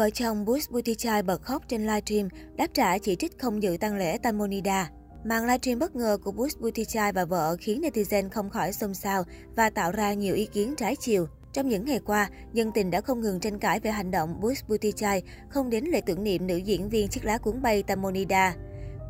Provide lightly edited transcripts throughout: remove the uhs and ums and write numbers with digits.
Vợ chồng Push Puttichai bật khóc trên livestream đáp trả chỉ trích không dự tang lễ Tangmo Nida. Màn livestream bất ngờ của Push Puttichai và vợ khiến netizen không khỏi xôn xao và tạo ra nhiều ý kiến trái chiều. Trong những ngày qua, dân tình đã không ngừng tranh cãi về hành động Push Puttichai không đến lễ tưởng niệm nữ diễn viên Chiếc Lá Cuốn Bay Tangmo Nida.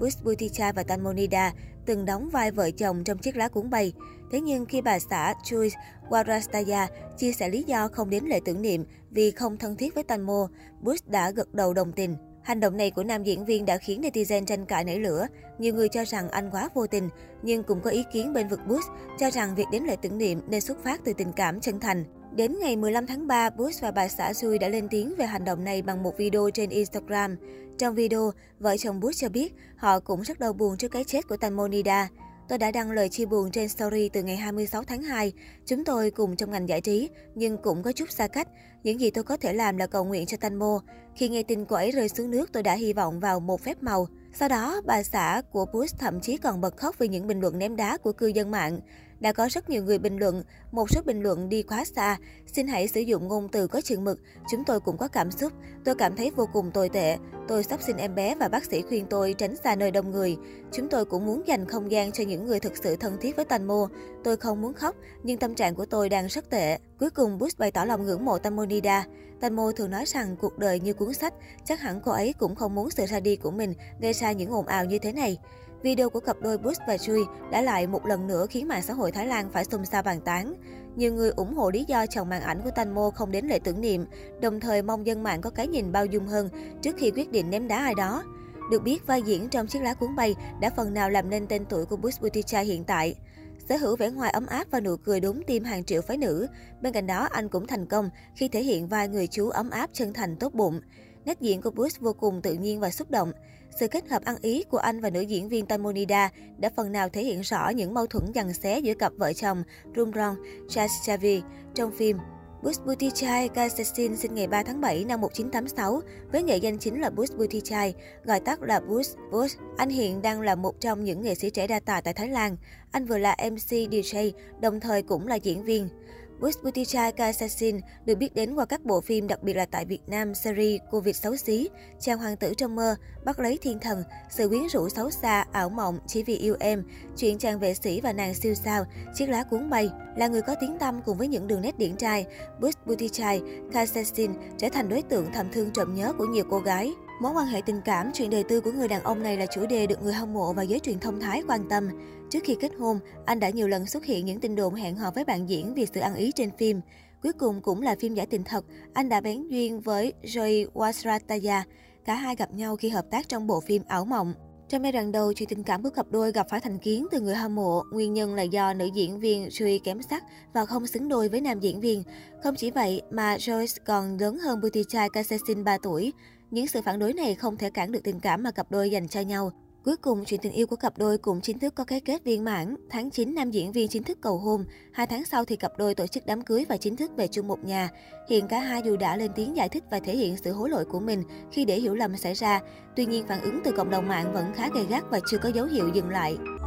Push Puttichai và Tangmo Nida từng đóng vai vợ chồng trong Chiếc Lá Cuốn Bay. Thế nhưng khi bà xã Chuy Wadrastaya chia sẻ lý do không đến lễ tưởng niệm vì không thân thiết với Tangmo, Push đã gật đầu đồng tình. Hành động này của nam diễn viên đã khiến netizen tranh cãi nảy lửa. Nhiều người cho rằng anh quá vô tình, nhưng cũng có ý kiến bên vực Push cho rằng việc đến lễ tưởng niệm nên xuất phát từ tình cảm chân thành. Đến ngày 15 tháng 3, Push và bà xã Chuy đã lên tiếng về hành động này bằng một video trên Instagram. Trong video, vợ chồng Push cho biết họ cũng rất đau buồn trước cái chết của Tangmo Nida. Tôi đã đăng lời chia buồn trên story từ ngày 26 tháng 2. Chúng tôi cùng trong ngành giải trí, nhưng cũng có chút xa cách. Những gì tôi có thể làm là cầu nguyện cho Tangmo. Khi nghe tin cô ấy rơi xuống nước, tôi đã hy vọng vào một phép màu. Sau đó, bà xã của Push thậm chí còn bật khóc vì những bình luận ném đá của cư dân mạng. Đã có rất nhiều người bình luận, một số bình luận đi quá xa. Xin hãy sử dụng ngôn từ có chừng mực, chúng tôi cũng có cảm xúc. Tôi cảm thấy vô cùng tồi tệ. Tôi sắp sinh em bé và bác sĩ khuyên tôi tránh xa nơi đông người. Chúng tôi cũng muốn dành không gian cho những người thực sự thân thiết với Tangmo. Tôi không muốn khóc, nhưng tâm trạng của tôi đang rất tệ. Cuối cùng, Push bày tỏ lòng ngưỡng mộ Tangmo Nida. Tangmo thường nói rằng cuộc đời như cuốn sách, chắc hẳn cô ấy cũng không muốn sự ra đi của mình gây ra những ồn ào như thế này. Video của cặp đôi Push và Chuy đã lại một lần nữa khiến mạng xã hội Thái Lan phải xôn xao bàn tán. Nhiều người ủng hộ lý do chồng màn ảnh của Tangmo không đến lễ tưởng niệm, đồng thời mong dân mạng có cái nhìn bao dung hơn trước khi quyết định ném đá ai đó. Được biết, vai diễn trong Chiếc Lá Cuốn Bay đã phần nào làm nên tên tuổi của Push Puttichai hiện tại. Sở hữu vẻ ngoài ấm áp và nụ cười đúng tim hàng triệu phái nữ. Bên cạnh đó, anh cũng thành công khi thể hiện vai người chú ấm áp, chân thành, tốt bụng. Nét diễn của Push vô cùng tự nhiên và xúc động. Sự kết hợp ăn ý của anh và nữ diễn viên Tangmo Nida đã phần nào thể hiện rõ những mâu thuẫn giằng xé giữa cặp vợ chồng Rumrong Chachavi trong phim. Push Puttichai Kasetsin sinh ngày 3 tháng 7 năm 1986 với nghệ danh chính là Push Puttichai, gọi tắt là Push. Anh hiện đang là một trong những nghệ sĩ trẻ đa tài tại Thái Lan. Anh vừa là MC, DJ, đồng thời cũng là diễn viên. Push Puttichai Kasetsin được biết đến qua các bộ phim, đặc biệt là tại Việt Nam, series Covid Xấu Xí, Chàng Hoàng Tử Trong Mơ, Bắt Lấy Thiên Thần, Sự Quyến Rũ Xấu Xa, Ảo Mộng, Chỉ Vì Yêu Em, Chuyện Chàng Vệ Sĩ và Nàng Siêu Sao, Chiếc Lá Cuốn Bay. Là người có tiếng tăm cùng với những đường nét điển trai, Push Puttichai Kasetsin trở thành đối tượng thầm thương trộm nhớ của nhiều cô gái. Mối quan hệ tình cảm, chuyện đời tư của người đàn ông này là chủ đề được người hâm mộ và giới truyền thông Thái quan tâm. Trước khi kết hôn, anh đã nhiều lần xuất hiện những tin đồn hẹn hò với bạn diễn vì sự ăn ý trên phim. Cuối cùng cũng là phim Giả Tình Thật, anh đã bén duyên với Joy Wasrataya. Cả hai gặp nhau khi hợp tác trong bộ phim Ảo Mộng. Trong giai đoạn đầu, chuyện tình cảm của cặp đôi gặp phải thành kiến từ người hâm mộ. Nguyên nhân là do nữ diễn viên Chuy kém sắc và không xứng đôi với nam diễn viên. Không chỉ vậy mà Joyce còn lớn hơn Puttichai Kasetsin 3 tuổi. Những sự phản đối này không thể cản được tình cảm mà cặp đôi dành cho nhau. Cuối cùng, chuyện tình yêu của cặp đôi cũng chính thức có cái kết viên mãn. Tháng 9, nam diễn viên chính thức cầu hôn. 2 tháng sau thì cặp đôi tổ chức đám cưới và chính thức về chung một nhà. Hiện cả hai dù đã lên tiếng giải thích và thể hiện sự hối lỗi của mình khi để hiểu lầm xảy ra. Tuy nhiên, phản ứng từ cộng đồng mạng vẫn khá gay gắt và chưa có dấu hiệu dừng lại.